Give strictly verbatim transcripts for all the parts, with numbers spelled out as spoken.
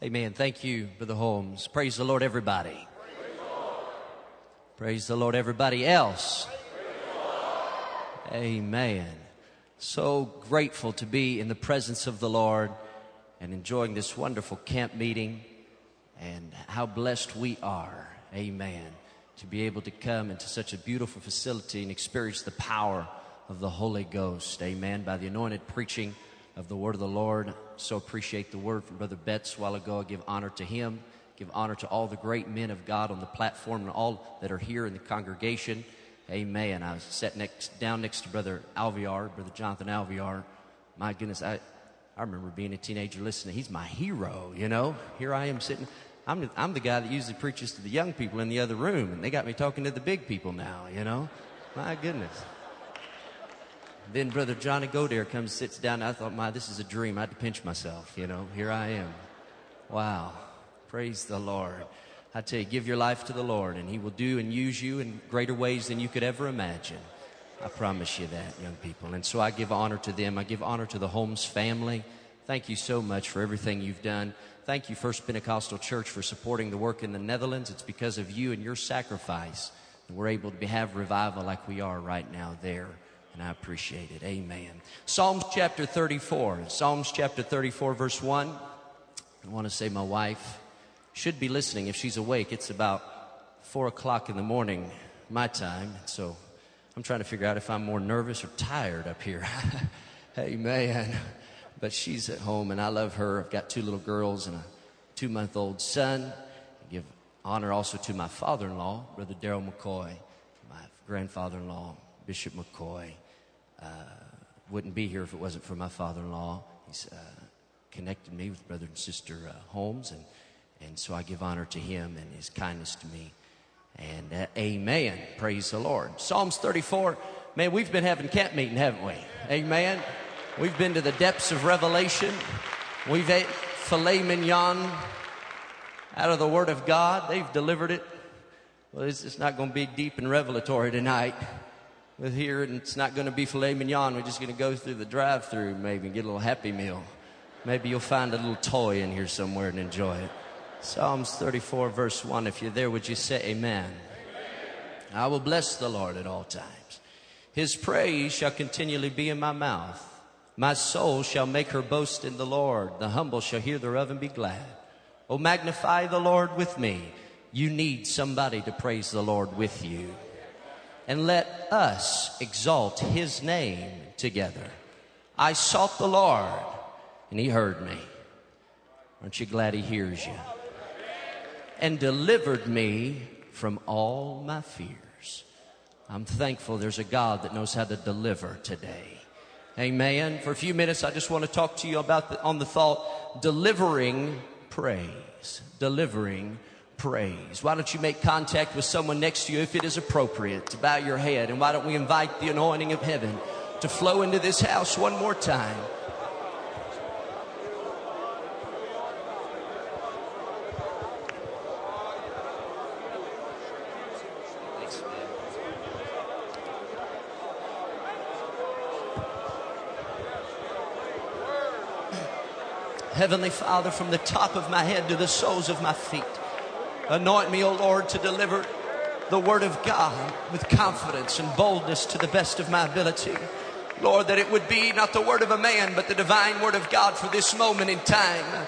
Amen. Thank you, Brother Holmes. Praise the Lord, everybody. Praise the Lord, Praise the Lord everybody else. Praise the Lord. Amen. So grateful to be in the presence of the Lord and enjoying this wonderful camp meeting, and how blessed we are, amen, to be able to come into such a beautiful facility and experience the power of the Holy Ghost, amen, by the anointed preaching of the word of the Lord. So appreciate the word from Brother Betts a while ago. I give honor to him. Give honor to all the great men of God on the platform and all that are here in the congregation. Amen. I was sat next, down next to Brother Alviar, Brother Jonathan Alviar. My goodness, I, I remember being a teenager listening. He's my hero, you know. Here I am sitting. I'm the, I'm the guy that usually preaches to the young people in the other room, and they got me talking to the big people now, you know. My goodness. Then Brother Johnny Godair comes, sits down. I thought, my, this is a dream. I had to pinch myself, you know. Here I am. Wow. Praise the Lord. I tell you, give your life to the Lord, and He will do and use you in greater ways than you could ever imagine. I promise you that, young people. And so I give honor to them. I give honor to the Holmes family. Thank you so much for everything you've done. Thank you, First Pentecostal Church, for supporting the work in the Netherlands. It's because of you and your sacrifice that we're able to have revival like we are right now there. And I appreciate it. Amen. Psalms chapter thirty-four. Psalms chapter thirty-four, verse one. I want to say my wife should be listening if she's awake. It's about four o'clock in the morning, my time. So I'm trying to figure out if I'm more nervous or tired up here. Amen. But she's at home, and I love her. I've got two little girls and a two-month-old son. I give honor also to my father-in-law, Brother Darrell McCoy, my grandfather-in-law, Bishop McCoy. Uh, wouldn't be here if it wasn't for my father-in-law. He's uh, connected me with Brother and Sister uh, Holmes, and, and so I give honor to him and his kindness to me. And uh, amen. Praise the Lord. Psalms thirty-four. Man, we've been having camp meeting, haven't we? Amen. We've been to the depths of revelation. We've ate filet mignon out of the Word of God. They've delivered it. Well, it's, it's not going to be deep and revelatory tonight. We're here, and it's not going to be filet mignon. We're just going to go through the drive-thru, maybe, and get a little Happy Meal. Maybe you'll find a little toy in here somewhere and enjoy it. Psalms thirty-four, verse one. If you're there, would you say amen? Amen. I will bless the Lord at all times. His praise shall continually be in my mouth. My soul shall make her boast in the Lord. The humble shall hear thereof and be glad. Oh, magnify the Lord with me. You need somebody to praise the Lord with you. And let us exalt His name together. I sought the Lord, and He heard me. Aren't you glad He hears you? And delivered me from all my fears. I'm thankful there's a God that knows how to deliver today. Amen. For a few minutes, I just want to talk to you about the, on the thought, delivering praise. Delivering praise. Why don't you make contact with someone next to you if it is appropriate to bow your head? And why don't we invite the anointing of heaven to flow into this house one more time? Heavenly Father, from the top of my head to the soles of my feet, anoint me, O Lord, to deliver the Word of God with confidence and boldness to the best of my ability. Lord, that it would be not the word of a man, but the divine Word of God for this moment in time,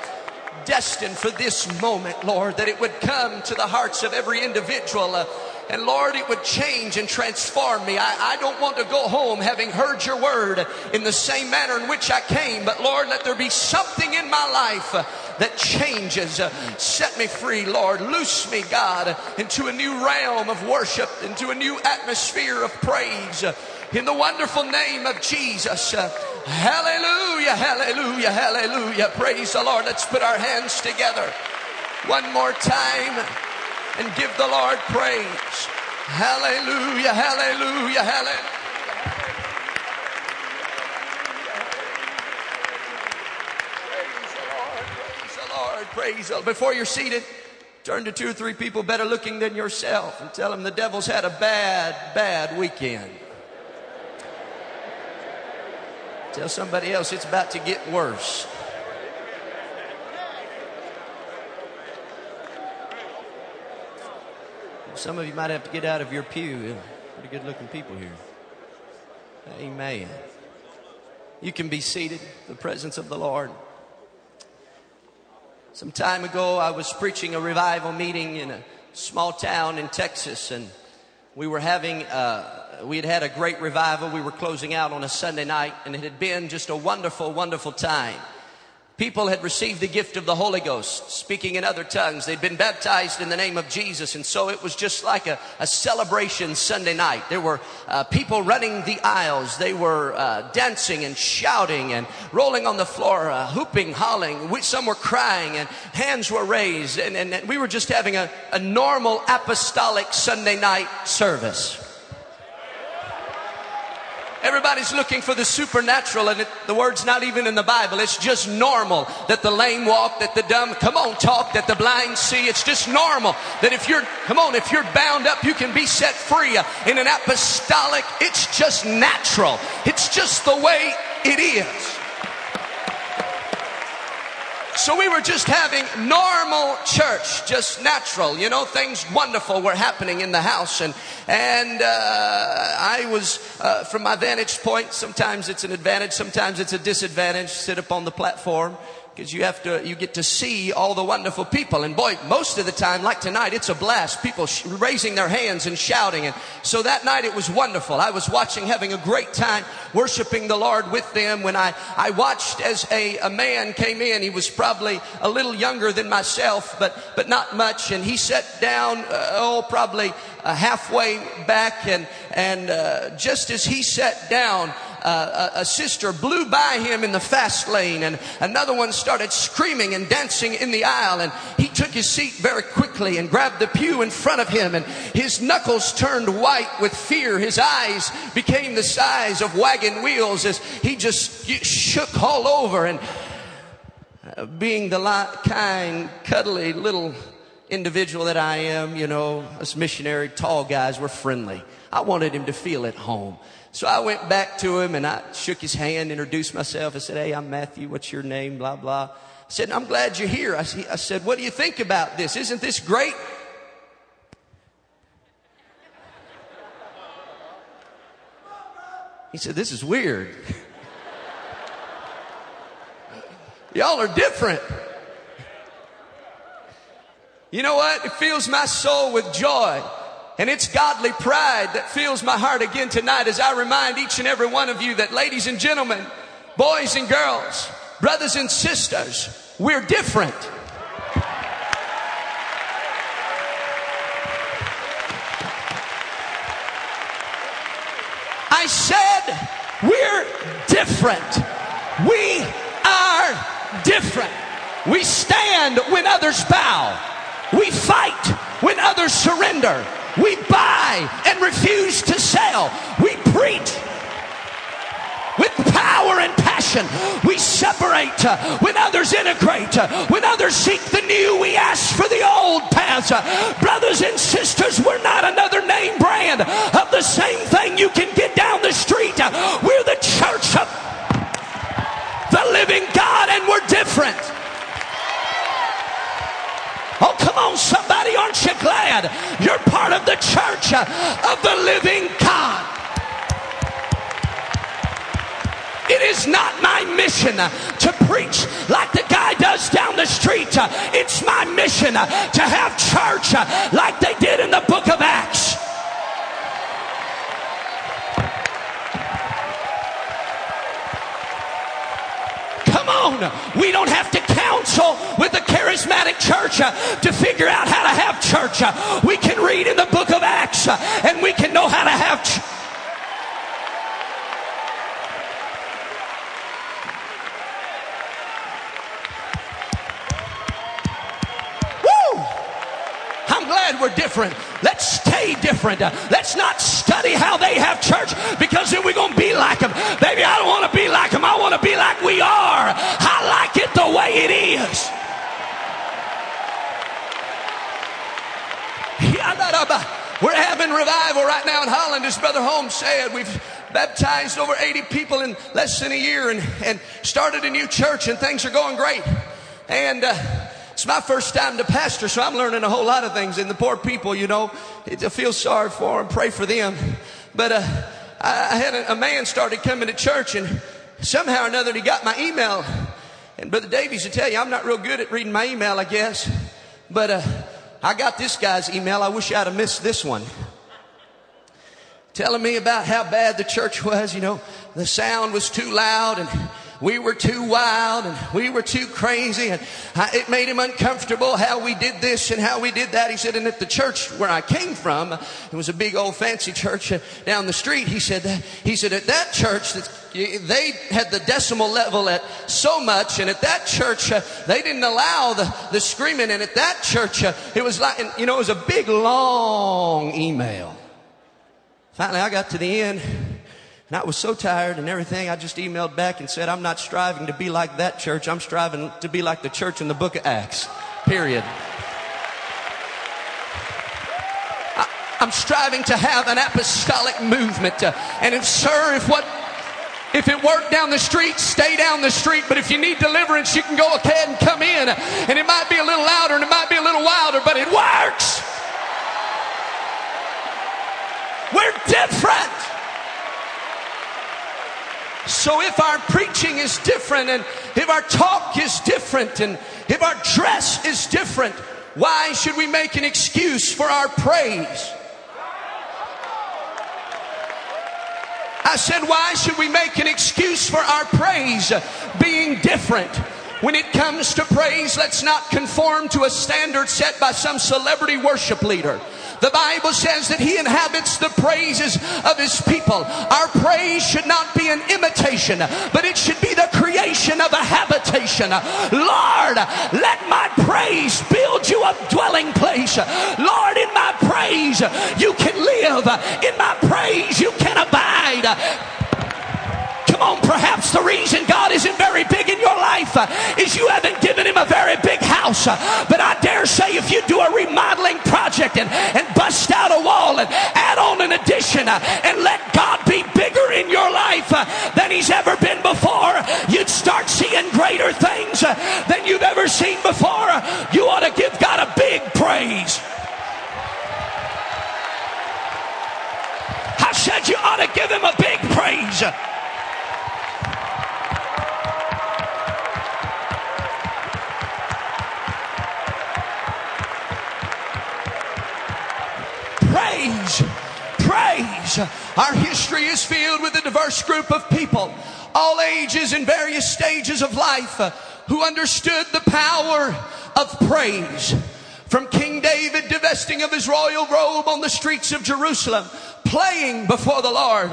destined for this moment, Lord, that it would come to the hearts of every individual. And Lord, it would change and transform me. I, I don't want to go home having heard your word in the same manner in which I came. But Lord, let there be something in my life that changes. Set me free, Lord. Loose me, God, into a new realm of worship, into a new atmosphere of praise. In the wonderful name of Jesus. Hallelujah, hallelujah, hallelujah. Praise the Lord. Let's put our hands together one more time and give the Lord praise. Hallelujah, hallelujah, hallelujah. Praise the Lord. Before you're seated, turn to two or three people better looking than yourself and tell them the devil's had a bad, bad weekend. Tell somebody else it's about to get worse. Some of you might have to get out of your pew. Pretty good looking people here. Amen. You can be seated in the presence of the Lord. Some time ago, I was preaching a revival meeting in a small town in Texas, and we were having, uh, we had had a great revival. We were closing out on a Sunday night, and it had been just a wonderful, wonderful time. People had received the gift of the Holy Ghost, speaking in other tongues. They'd been baptized in the name of Jesus. And so it was just like a, a celebration Sunday night. There were uh, people running the aisles. They were uh, dancing and shouting and rolling on the floor, uh, hooping, hollering. We, some were crying and hands were raised. And, and, and we were just having a, a normal apostolic Sunday night service. Everybody's looking for the supernatural, and it, the word's not even in the Bible. It's just normal that the lame walk, that the dumb, come on, talk, that the blind see. It's just normal that if you're, come on, if you're bound up, you can be set free in an apostolic. It's just natural. It's just the way it is. So we were just having normal church, just natural, you know, things wonderful were happening in the house. And and uh, I was, uh, from my vantage point, sometimes it's an advantage, sometimes it's a disadvantage, sit up on the platform, because you have to, you get to see all the wonderful people. And boy, most of the time, like tonight, it's a blast. People sh- raising their hands and shouting. And so that night it was wonderful. I was watching, having a great time worshiping the Lord with them. When I, I watched as a, a man came in, he was probably a little younger than myself, but, but not much. And he sat down, uh, oh, probably uh, halfway back. And, and, uh, just as he sat down, Uh, a, a sister blew by him in the fast lane, and another one started screaming and dancing in the aisle, and he took his seat very quickly and grabbed the pew in front of him, and his knuckles turned white with fear. His eyes became the size of wagon wheels as he just shook all over. And uh, being the li- kind, cuddly little individual that I am, you know, us missionary tall guys were friendly. I wanted him to feel at home. So I went back to him and I shook his hand, introduced myself. I said, "Hey, I'm Matthew. What's your name? Blah, blah." I said, "I'm glad you're here." I said, "What do you think about this? Isn't this great?" He said, "This is weird. Y'all are different." You know what? It fills my soul with joy. And it's godly pride that fills my heart again tonight as I remind each and every one of you that, ladies and gentlemen, boys and girls, brothers and sisters, we're different. I said we're different. We are different. We stand when others bow. We fight when others surrender. We buy and refuse to sell. We preach with power and passion. We separate when others integrate. When others seek the new, we ask for the old paths. Brothers and sisters, we're not another name brand of the same thing you can get down the street. We're the church of the living God, and we're different. Oh, come on, somebody, aren't you glad you're part of the church of the living God? It is not my mission to preach like the guy does down the street. It's my mission to have church like they did in the book of Acts. We don't have to counsel with the charismatic church to figure out how to have church. We can read in the book of Acts and we can know how to have church. Woo! I'm glad we're different. Let's stay different. Let's not study how they have church, because then we're going to be like them. Baby, I don't want to be like them. I want to be like we are. I like it the way it is. We're having revival right now in Holland. As Brother Holmes said, we've baptized over eighty people in less than a year, and, and started a new church, and things are going great. And uh, It's my first time to pastor, so I'm learning a whole lot of things. And the poor people, you know, I feel sorry for them, pray for them. But uh, I had a, a man started coming to church, and somehow or another he got my email. And Brother Davies will tell you, I'm not real good at reading my email, I guess. But uh, I got this guy's email. I wish I'd have missed this one. Telling me about how bad the church was, you know, the sound was too loud and we were too wild and we were too crazy, and I, it made him uncomfortable how we did this and how we did that. He said, and at the church where I came from, it was a big old fancy church down the street. He said, that, he said at that church, that they had the decimal level at so much, and at that church, uh, they didn't allow the, the screaming, and at that church, uh, it was like, and, you know, it was a big, long email. Finally, I got to the end, and I was so tired and everything, I just emailed back and said, I'm not striving to be like that church. I'm striving to be like the church in the book of Acts, period. I, I'm striving to have an apostolic movement. Uh, and if, sir, if what, if it worked down the street, stay down the street. But if you need deliverance, you can go ahead and come in. And it might be a little louder and it might be a little wilder, but it works. We're different. So if our preaching is different, and if our talk is different, and if our dress is different, why should we make an excuse for our praise? I said, why should we make an excuse for our praise being different? When it comes to praise, let's not conform to a standard set by some celebrity worship leader. The Bible says that he inhabits the praises of his people. Our praise should not be an imitation, but it should be the creation of a habitation. Lord, let my praise build you a dwelling place. Lord, in my praise, you can live. In my praise, you can abide. Perhaps the reason God isn't very big in your life is you haven't given him a very big house. But I dare say if you do a remodeling project and, and bust out a wall and add on an addition and let God be bigger in your life than he's ever been before, you'd start seeing greater things than you've ever seen before. You ought to give God a big praise. I said you ought to give him a big praise. Praise, praise. Our history is filled with a diverse group of people, all ages and various stages of life, who understood the power of praise. From King David divesting of his royal robe on the streets of Jerusalem, playing before the Lord,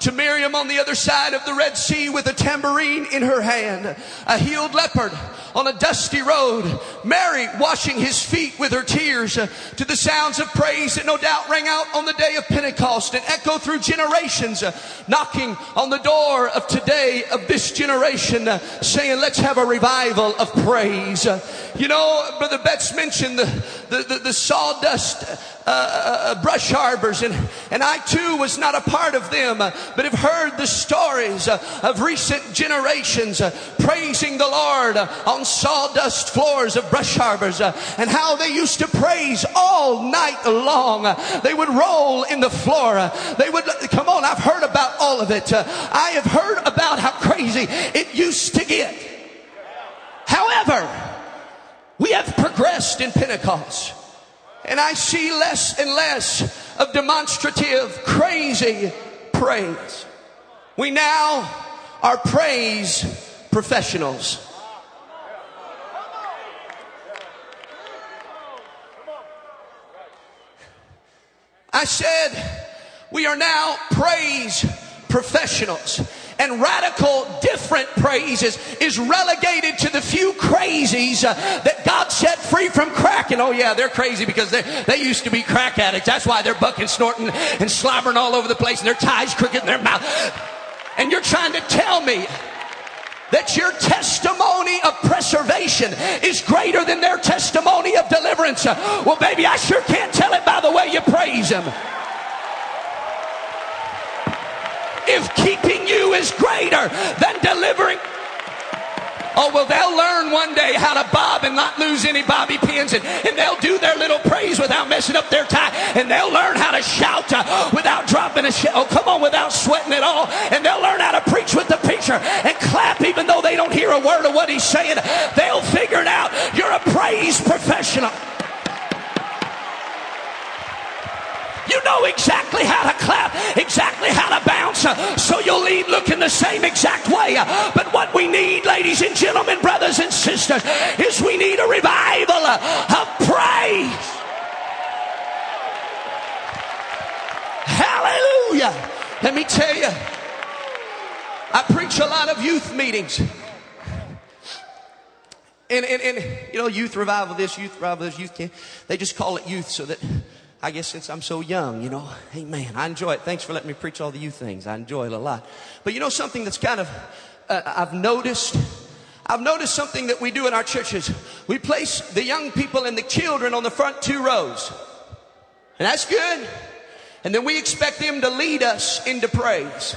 to Miriam on the other side of the Red Sea with a tambourine in her hand, a healed leopard on a dusty road, Mary washing his feet with her tears, uh, to the sounds of praise that no doubt rang out on the day of Pentecost and echo through generations, uh, knocking on the door of today, of this generation, uh, saying, let's have a revival of praise. Uh, you know, Brother Betts mentioned the, the, the, the Sawdust uh, uh, brush harbors, and, and I too was not a part of them, uh, but have heard the stories uh, of recent generations uh, praising the Lord uh, on sawdust floors of brush harbors, uh, and how they used to praise all night long. Uh, they would roll in the floor. Uh, they would, come on, I've heard about all of it. Uh, I have heard about how crazy it used to get. However, we have progressed in Pentecost, and I see less and less of demonstrative, crazy praise. We now are praise professionals. I said we are now praise professionals, and radical different praises is relegated to the few crazies uh, that God set free from crack. And oh yeah, they're crazy because they they used to be crack addicts. That's why they're bucking, snorting, and slobbering all over the place, and their tie's crooked in their mouth. And you're trying to tell me that your testimony of preservation is greater than their testimony of deliverance. Well, baby, I sure can't tell it by the way you praise them. If keeping you is greater than delivering, Oh, well, they'll learn one day how to bob and not lose any bobby pins. And, and they'll do their little praise without messing up their tie. And they'll learn how to shout without dropping a shell. Oh, come on, without sweating at all. And they'll learn how to preach with the preacher and clap even though they don't hear a word of what he's saying. They'll figure it out. You're a praise professional. You know exactly how to clap, exactly how to bounce, so you'll leave looking the same exact way. But what we need, ladies and gentlemen, brothers and sisters, is we need a revival of praise. Hallelujah. Let me tell you, I preach a lot of youth meetings. And, and, and you know, youth revival this, youth revival this, youth camp. They just call it youth so that... I guess since I'm so young, you know, hey, man, I enjoy it. Thanks for letting me preach all the youth things. I enjoy it a lot. But you know something that's kind of, uh, I've noticed, I've noticed something that we do in our churches. We place the young people and the children on the front two rows. And that's good. And then we expect them to lead us into praise.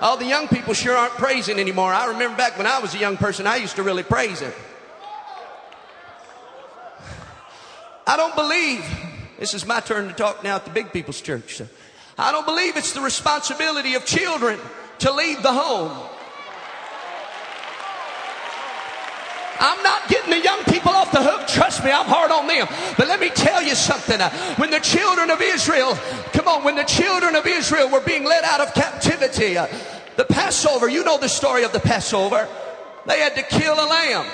All the young people sure aren't praising anymore. I remember back when I was a young person, I used to really praise them. I don't believe, this is my turn to talk now at the big people's church. So I don't believe it's the responsibility of children to lead the home. I'm not getting the young people off the hook. Trust me, I'm hard on them. But let me tell you something. When the children of Israel, come on, when the children of Israel were being led out of captivity, the Passover, you know the story of the Passover. They had to kill a lamb.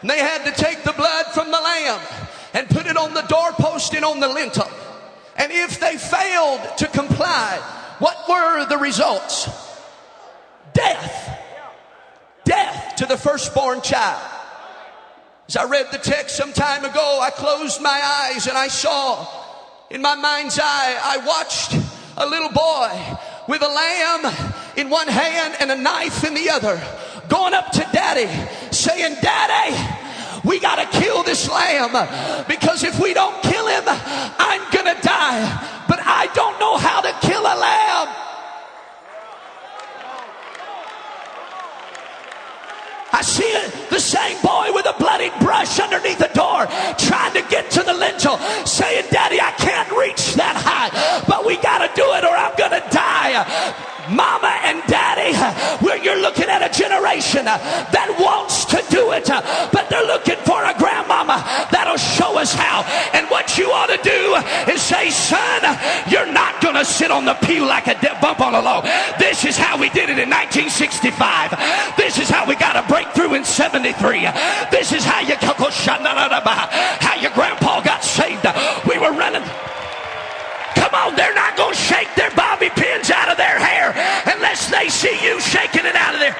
And they had to take the blood from the lamb and put it on the doorpost and on the lintel. And if they failed to comply, what were the results? Death. Death to the firstborn child. As I read the text some time ago, I closed my eyes and I saw in my mind's eye, I watched a little boy with a lamb in one hand and a knife in the other, going up to daddy, saying, "Daddy, we got to kill this lamb, because if we don't kill him, I'm going to die. But I don't know how to kill a lamb." I see the same boy with a bloodied brush underneath the door, trying to get to the lintel, saying, "Daddy, I can't reach that high, but we got to do it or I'm going to die." Mama and daddy, where you're looking at a generation that wants to do it, but they're looking for a grandmama that'll show us how. And what you ought to do is say, "Son, you're not going to sit on the pew like a bump on a log. This is how we did it in nineteen sixty-five. This is how we got a breakthrough in seventy-three. This is how you how your grandpa got saved. We were running." Come on, they're not going to shake their bobby pins out of their hair unless they see you shaking it out of there.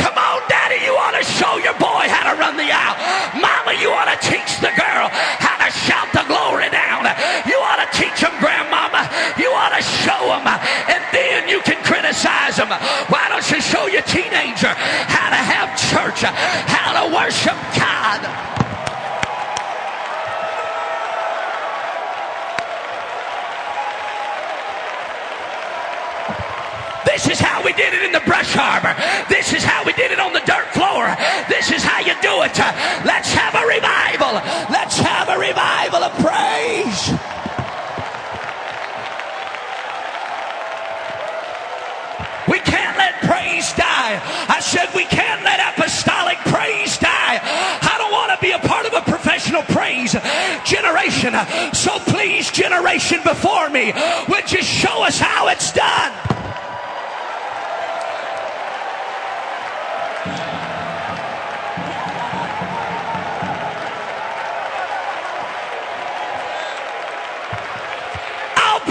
Come on, daddy, you ought to show your boy how to run the aisle. Mama, you ought to teach the girl how to shout the glory down. You ought to teach them, grandmama. You ought to show them, and then you can criticize them. Why don't you show your teenager how to have church, how to worship God? This is how we did it in the Brush Harbor. This is how we did it on the dirt floor. This is how you do it. Let's have a revival. Let's have a revival of praise. We can't let praise die. I said we can't let apostolic praise die. I don't want to be a part of a professional praise generation. So please, generation before me, would you show us how it's done?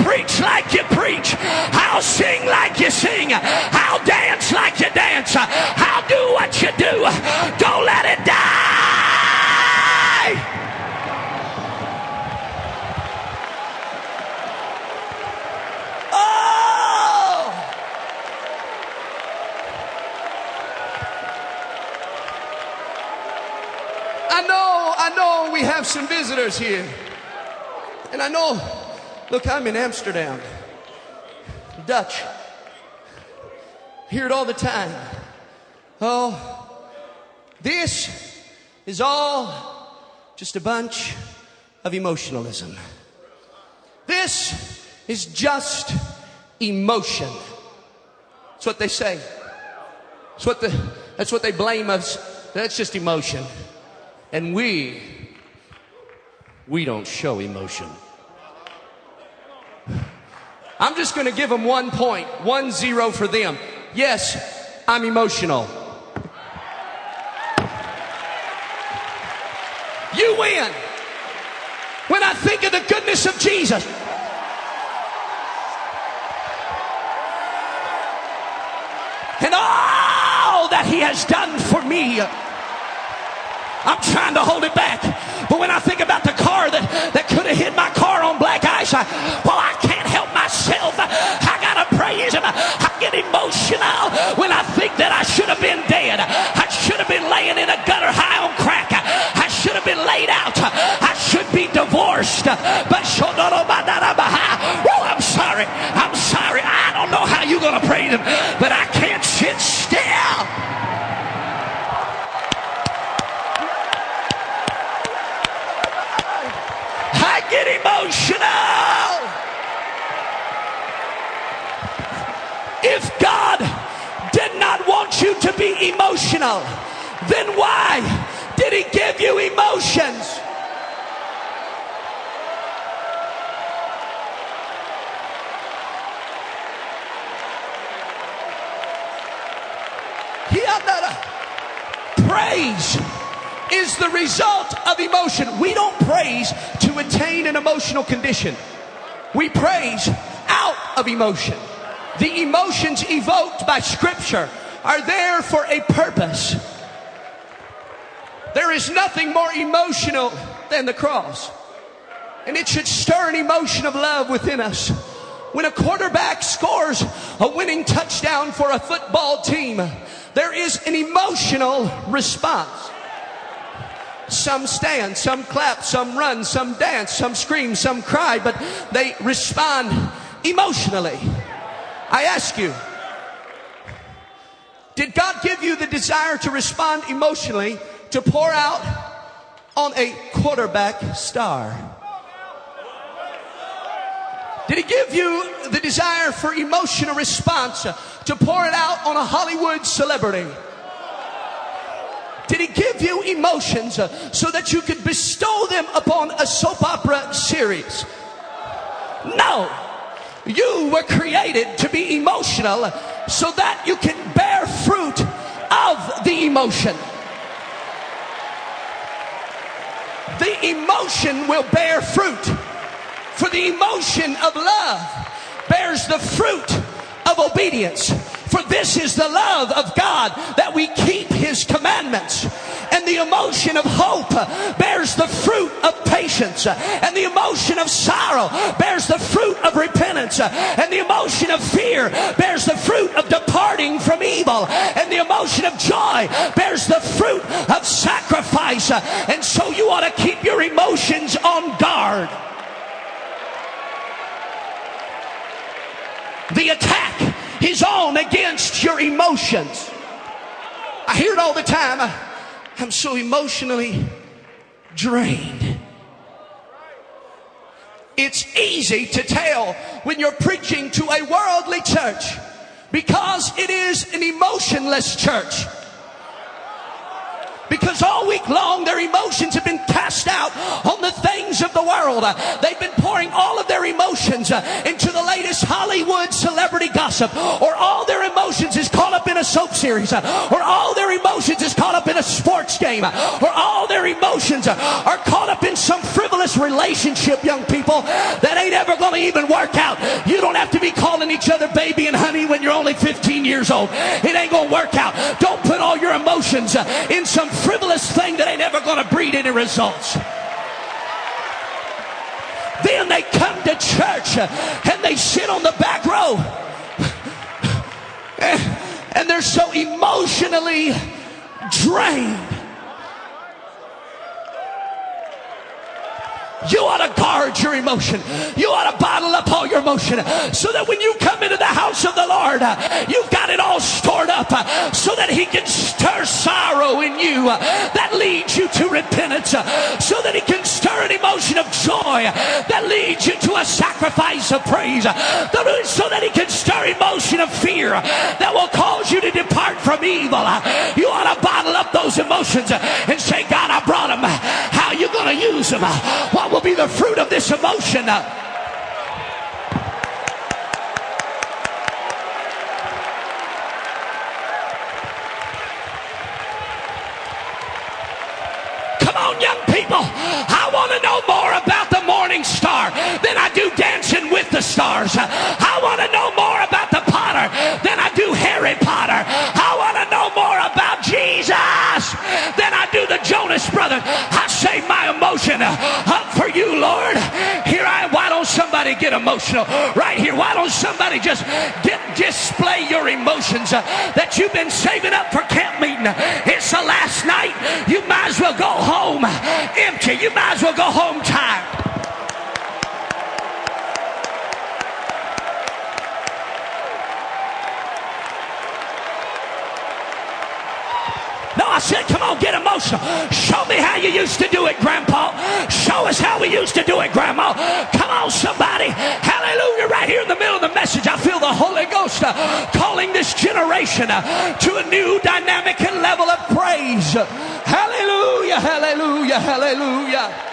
Preach like you preach. I'll sing like you sing. I'll dance like you dance. I'll do what you do. Don't let it die. Oh! I know, I know we have some visitors here. And I know... Look, I'm in Amsterdam. Dutch. Hear it all the time. Oh, this is all just a bunch of emotionalism. This is just emotion. That's what they say. That's what the, that's what they blame us. That's just emotion. And we, we don't show emotion. I'm just going to give them one point, one zero for them. Yes, I'm emotional. You win. When I think of the goodness of Jesus. And all that he has done for me. I'm trying to hold it back. But when I think about the car that, that could have hit my car on black ice. I, well, I can't help myself. I got to praise him. I get emotional when I think that I should have been dead. I should have been laying in a gutter high on crack. I should have been laid out. I should be divorced. But whoa, I'm sorry. I'm sorry. I don't know how you're going to praise him. But I can't sit still. I get emotional. If God did not want you to be emotional, then why did he give you emotions? Praise is the result of emotion. We don't praise to attain an emotional condition. We praise out of emotion. The emotions evoked by Scripture are there for a purpose. There is nothing more emotional than the cross. And it should stir an emotion of love within us. When a quarterback scores a winning touchdown for a football team, there is an emotional response. Some stand, some clap, some run, some dance, some scream, some cry, but they respond emotionally. I ask you, did God give you the desire to respond emotionally, to pour out on a quarterback star? Did he give you the desire for emotional response, to pour it out on a Hollywood celebrity? Did he give you emotions so that you could bestow them upon a soap opera series? No. You were created to be emotional so that you can bear fruit of the emotion. The emotion will bear fruit. For the emotion of love bears the fruit of obedience. For this is the love of God, that we keep his commandments. And the emotion of hope bears the fruit of patience. And the emotion of sorrow bears the fruit of repentance. And the emotion of fear bears the fruit of departing from evil. And the emotion of joy bears the fruit of sacrifice. And so you ought to keep your emotions on guard. The attack is on against your emotions. I hear it all the time. I, I'm so emotionally drained. It's easy to tell when you're preaching to a worldly church, because it is an emotionless church. Because all week long their emotions have been cast out on the things of the world. They've been pouring all of their emotions into the latest Hollywood celebrity gossip. Or all their emotions is caught up in a soap series. Or all their emotions is caught up in a sports game. Or all their emotions are caught up in some frivolous relationship, young people, that ain't ever going to even work out. You don't have to be calling each other baby and honey when you're only fifteen years old. It ain't going to work out. Don't put all your emotions in some frivolous thing that ain't ever going to breed any results. Then they come to church and they sit on the back row and they're so emotionally drained. You ought to guard your emotion. You ought to bottle up all your emotion so that when you come into the house of the Lord, you've got it all stored up so that he can stir sorrow in you that leads you to repentance, so that he can stir an emotion of joy that leads you to a sacrifice of praise, so that he can stir emotion of fear that will cause you to depart from evil. You ought to bottle up those emotions and say, God, I brought them. How are you going to use them? What will be the fruit of this emotion? Come on, young people. I want to know more about the Morning Star than I do Dancing with the Stars. I want to know more about the Potter than I do Harry Potter. I want to know more about Jesus than I do the Jonas Brothers. I save my emotion up for you, Lord. Here I am. Why don't somebody get emotional right here? Why don't somebody just get, display your emotions uh, that you've been saving up for camp meeting? It's the last night. You might as well go home empty. You might as well go home tired. No, I said, come on, get emotional. Show me how you used to do it, Grandpa. Show us how we used to do it, Grandma. Come on, somebody. Hallelujah. Right here in the middle of the message, I feel the Holy Ghost uh, calling this generation uh, to a new dynamic and level of praise. Hallelujah, hallelujah, hallelujah.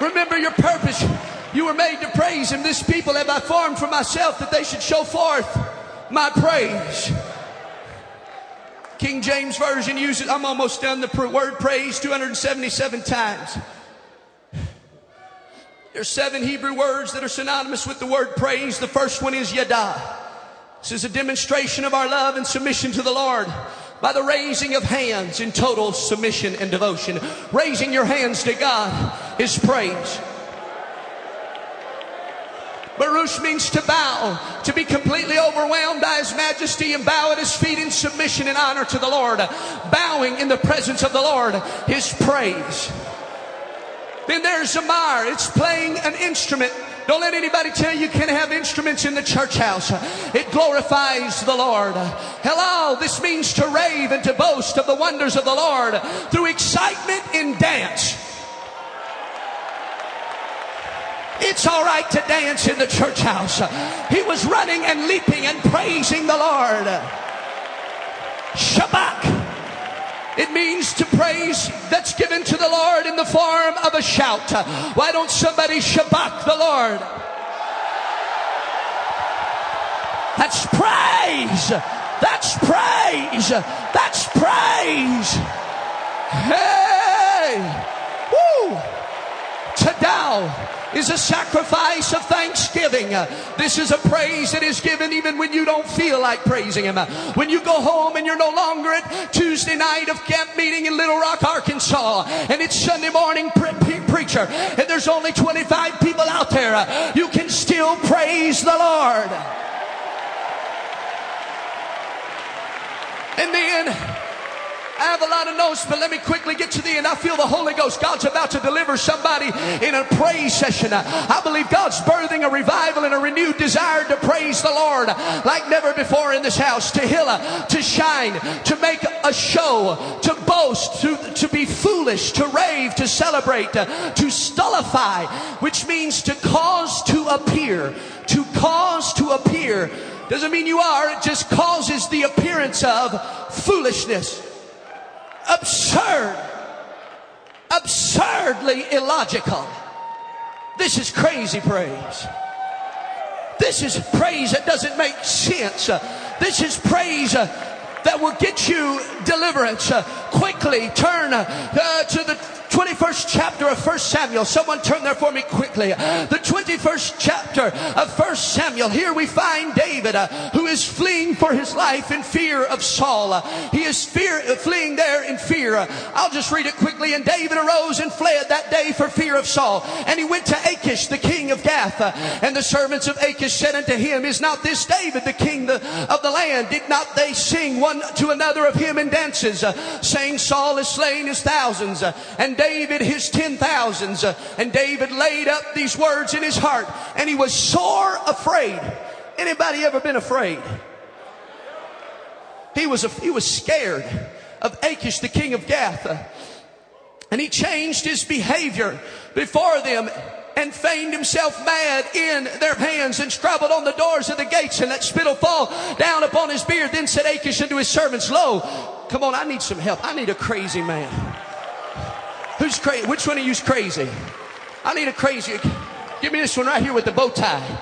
Remember your purpose. You were made to praise him. This people have I formed for myself, that they should show forth my praise. King James Version uses, I'm almost done, the word praise two hundred seventy-seven times. There's seven Hebrew words that are synonymous with the word praise. The first one is yadah. This is a demonstration of our love and submission to the Lord by the raising of hands in total submission and devotion. Raising your hands to God is praise. Baruch means to bow, to be completely overwhelmed by his majesty and bow at his feet in submission and honor to the Lord. Bowing in the presence of the Lord is praise. Then there's Zamar. It's playing an instrument. Don't let anybody tell you you can't have instruments in the church house. It glorifies the Lord. Hello, this means to rave and to boast of the wonders of the Lord through excitement and dance. It's all right to dance in the church house. He was running and leaping and praising the Lord. Shabach. It means to praise that's given to the Lord in the form of a shout. Why don't somebody shabak the Lord? That's praise. That's praise. That's praise. Hey. Woo. Tadao is a sacrifice of thanksgiving. This is a praise that is given even when you don't feel like praising him. When you go home and you're no longer at Tuesday night of camp meeting in Little Rock, Arkansas, and it's Sunday morning pre- pre- preacher, and there's only twenty-five people out there, you can still praise the Lord. And then I have a lot of notes, but let me quickly get to the end. I feel the Holy Ghost. God's about to deliver somebody in a praise session. I believe God's birthing a revival and a renewed desire to praise the Lord like never before in this house. To hilla, to shine, to make a show, to boast, to, to be foolish, to rave, to celebrate, to, to stultify, which means to cause to appear. To cause to appear. Doesn't mean you are. It just causes the appearance of foolishness. Absurd, absurdly illogical. This is crazy praise. This is praise that doesn't make sense. This is praise that will get you deliverance. Quickly turn to the twenty-first chapter of First Samuel. Someone turn there for me quickly. The twenty-first chapter of First Samuel. Here we find David, uh, who is fleeing for his life in fear of Saul. Uh, he is fear, uh, fleeing there in fear. Uh, I'll just read it quickly. And David arose and fled that day for fear of Saul. And he went to Achish, the king of Gath. Uh, and the servants of Achish said unto him, Is not this David the king the, of the land? Did not they sing one to another of him in dances, uh, saying, Saul has slain his thousands, uh, and David his ten thousands. Uh, and David laid up these words in his heart, and he was sore afraid. Anybody ever been afraid? He was, a, he was scared of Achish, the king of Gath. Uh, and he changed his behavior before them, and feigned himself mad in their hands, and struggled on the doors of the gates, and let spittle fall down upon his beard. Then said Achish unto his servants, Lo, come on, I need some help. I need a crazy man. Who's crazy? Which one of you's crazy? I need a crazy. Give me this one right here with the bow tie.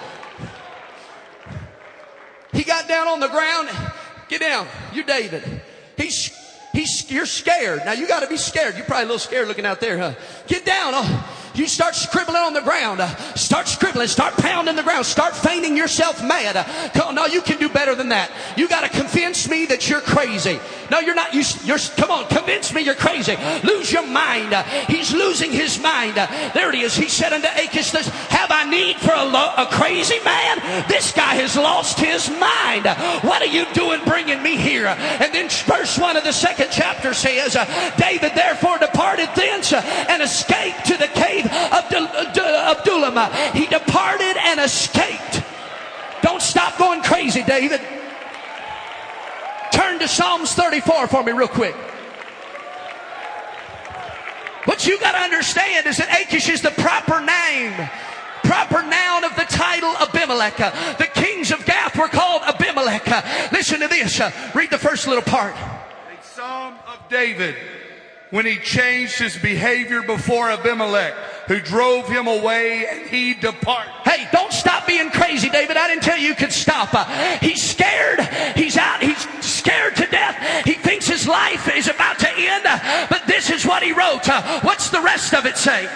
He got down on the ground. Get down. You're David. He's, he's, you're scared. Now you got to be scared. You're probably a little scared looking out there, huh? Get down. Oh. You start scribbling on the ground. Uh, start scribbling. Start pounding the ground. Start feigning yourself mad. Uh, no, you can do better than that. You got to convince me that you're crazy. No, you're not. You, you're, come on, convince me you're crazy. Lose your mind. Uh, he's losing his mind. Uh, there it is. He said unto Achish, this, Have I need for a, lo- a crazy man? This guy has lost his mind. Uh, what are you doing bringing me here? Uh, and then verse one of the second chapter says, uh, David therefore departed thence uh, and escaped to the cave of Adullam. He departed and escaped. Don't stop going crazy, David. Turn to Psalms thirty-four for me real quick. What you got to understand is that Achish is the proper name, proper noun of the title Abimelech. The kings of Gath were called Abimelech. Listen to this. Read the first little part. A psalm of David, when he changed his behavior before Abimelech, who drove him away, and he departed. Hey, don't stop being crazy, David. I didn't tell you you could stop. Uh, he's scared. He's out. He's scared to death. He thinks his life is about to end. Uh, but this is what he wrote. Uh, what's the rest of it say?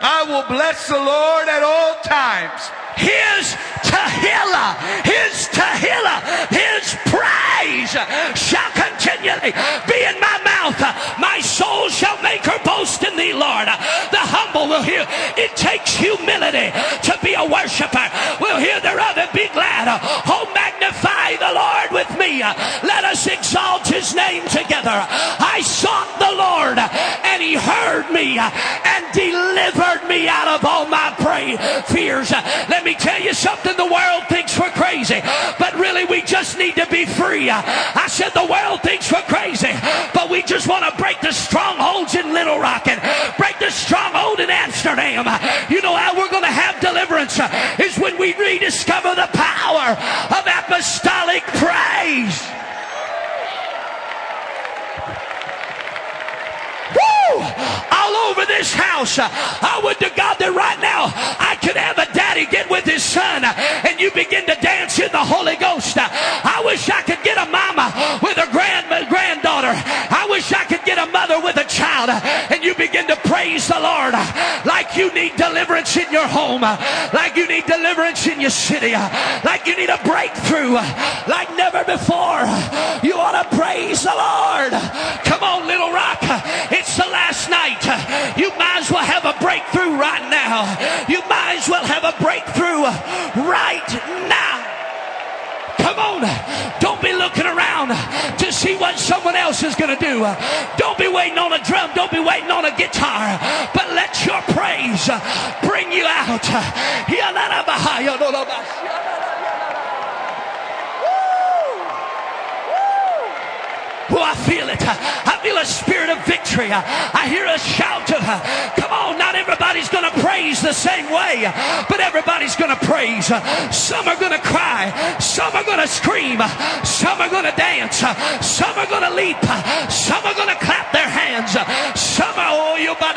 I will bless the Lord at all times. His Tehillah, His Tehillah, His praise shall continually be in my mouth. My soul shall make her boast in Thee, Lord. The humble will hear. It takes humility to be a worshiper. We'll hear thereof and be glad. Oh, magnify the Lord with me. Let us exalt His name together. I sought the Lord, and He heard me and delivered me out of all my fears. Let me tell you something. The world thinks we're crazy, but really we just need to be free. I said the world thinks we're crazy, but we just want to break the strongholds in Little Rock and break the stronghold in Amsterdam. You know how we're going to have deliverance is when we rediscover the power of apostolic praise. Woo! All over this house. I would to God that right now I could have a daddy get with his son and you begin to dance in the Holy Ghost. I wish I could get a mama with a grand granddaughter. I wish I could get a mother with a child and you begin to praise the Lord like you need deliverance in your home, like you need deliverance in your city, like you need a breakthrough like never before. You ought to praise the Lord. Come on, Little Rock. It's the last night. You might as well have a breakthrough right now. You might as well have a breakthrough right now. Come on. Don't be looking around to see what someone else is going to do. Don't be waiting on a drum. Don't be waiting on a guitar. But let your praise bring you out. Oh, I feel it. I feel a spirit of victory. I hear a shout of, come on, not everybody's going to praise the same way, but everybody's going to praise. Some are going to cry. Some are going to scream. Some are going to dance. Some are going to leap. Some are going to clap their hands. Some are, oh, you but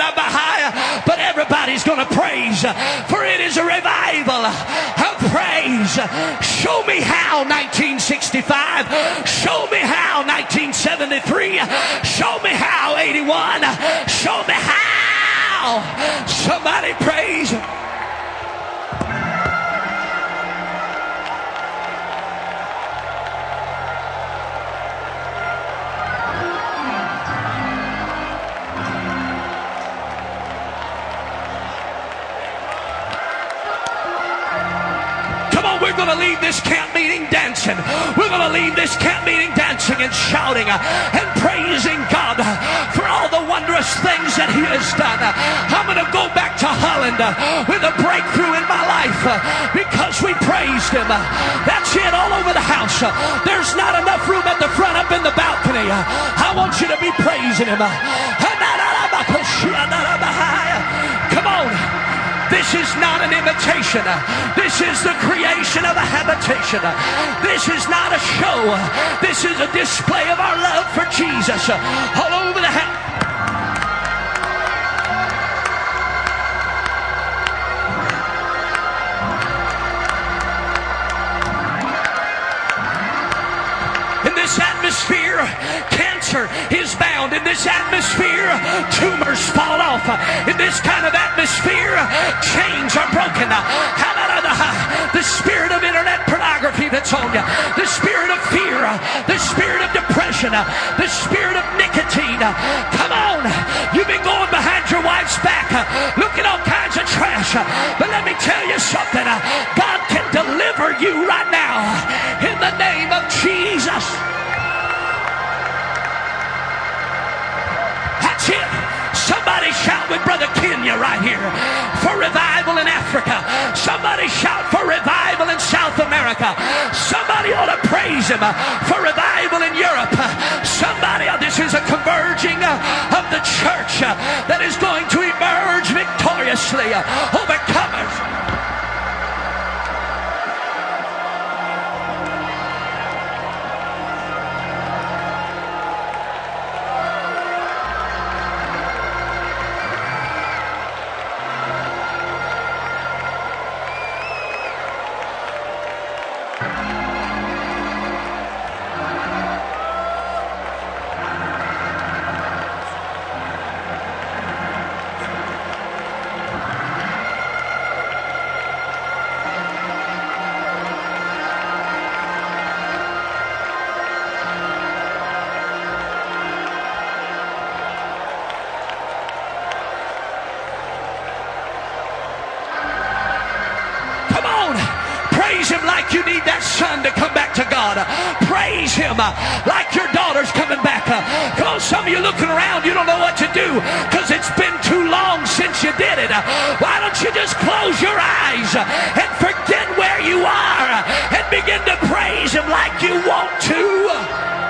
everybody's going to praise. For it is a revival of praise. Show me how, nineteen sixty-five. Show me how, nineteen sixty-five. seventy-three. Show me how, eighty-one. Show me how. now. Somebody praise him. We're going to leave this camp meeting dancing. We're going to leave this camp meeting dancing and shouting and praising God for all the wondrous things that he has done. I'm going to go back to Holland with a breakthrough in my life because we praised him. That's it all over the house. There's not enough room at the front up in the balcony. I want you to be praising him. Come on. This is not an imitation. This is the creation of a habitation. This is not a show. This is a display of our love for Jesus. All over the house. In this atmosphere, cancer is bound. In this atmosphere, tumors fall off. In this kind of atmosphere, chains are broken. The spirit of internet pornography that's on you, the spirit of fear, the spirit of depression, the spirit of nicotine. Come on, you've been going behind your wife's back, looking all kinds of trash. But let me tell you something. God can deliver you right now in the name of Jesus. That's it. Somebody shout with Brother Kenya right here for revival in Africa. Somebody shout for revival in South America. Somebody ought to praise him for revival in Europe. Somebody, this is a converging of the church that is going to emerge victoriously, overcomers. You need that son to come back to God. Praise him like your daughter's coming back. Come on, some of you looking around, you don't know what to do because it's been too long since you did it. Why don't you just close your eyes and forget where you are and begin to praise him like you want to?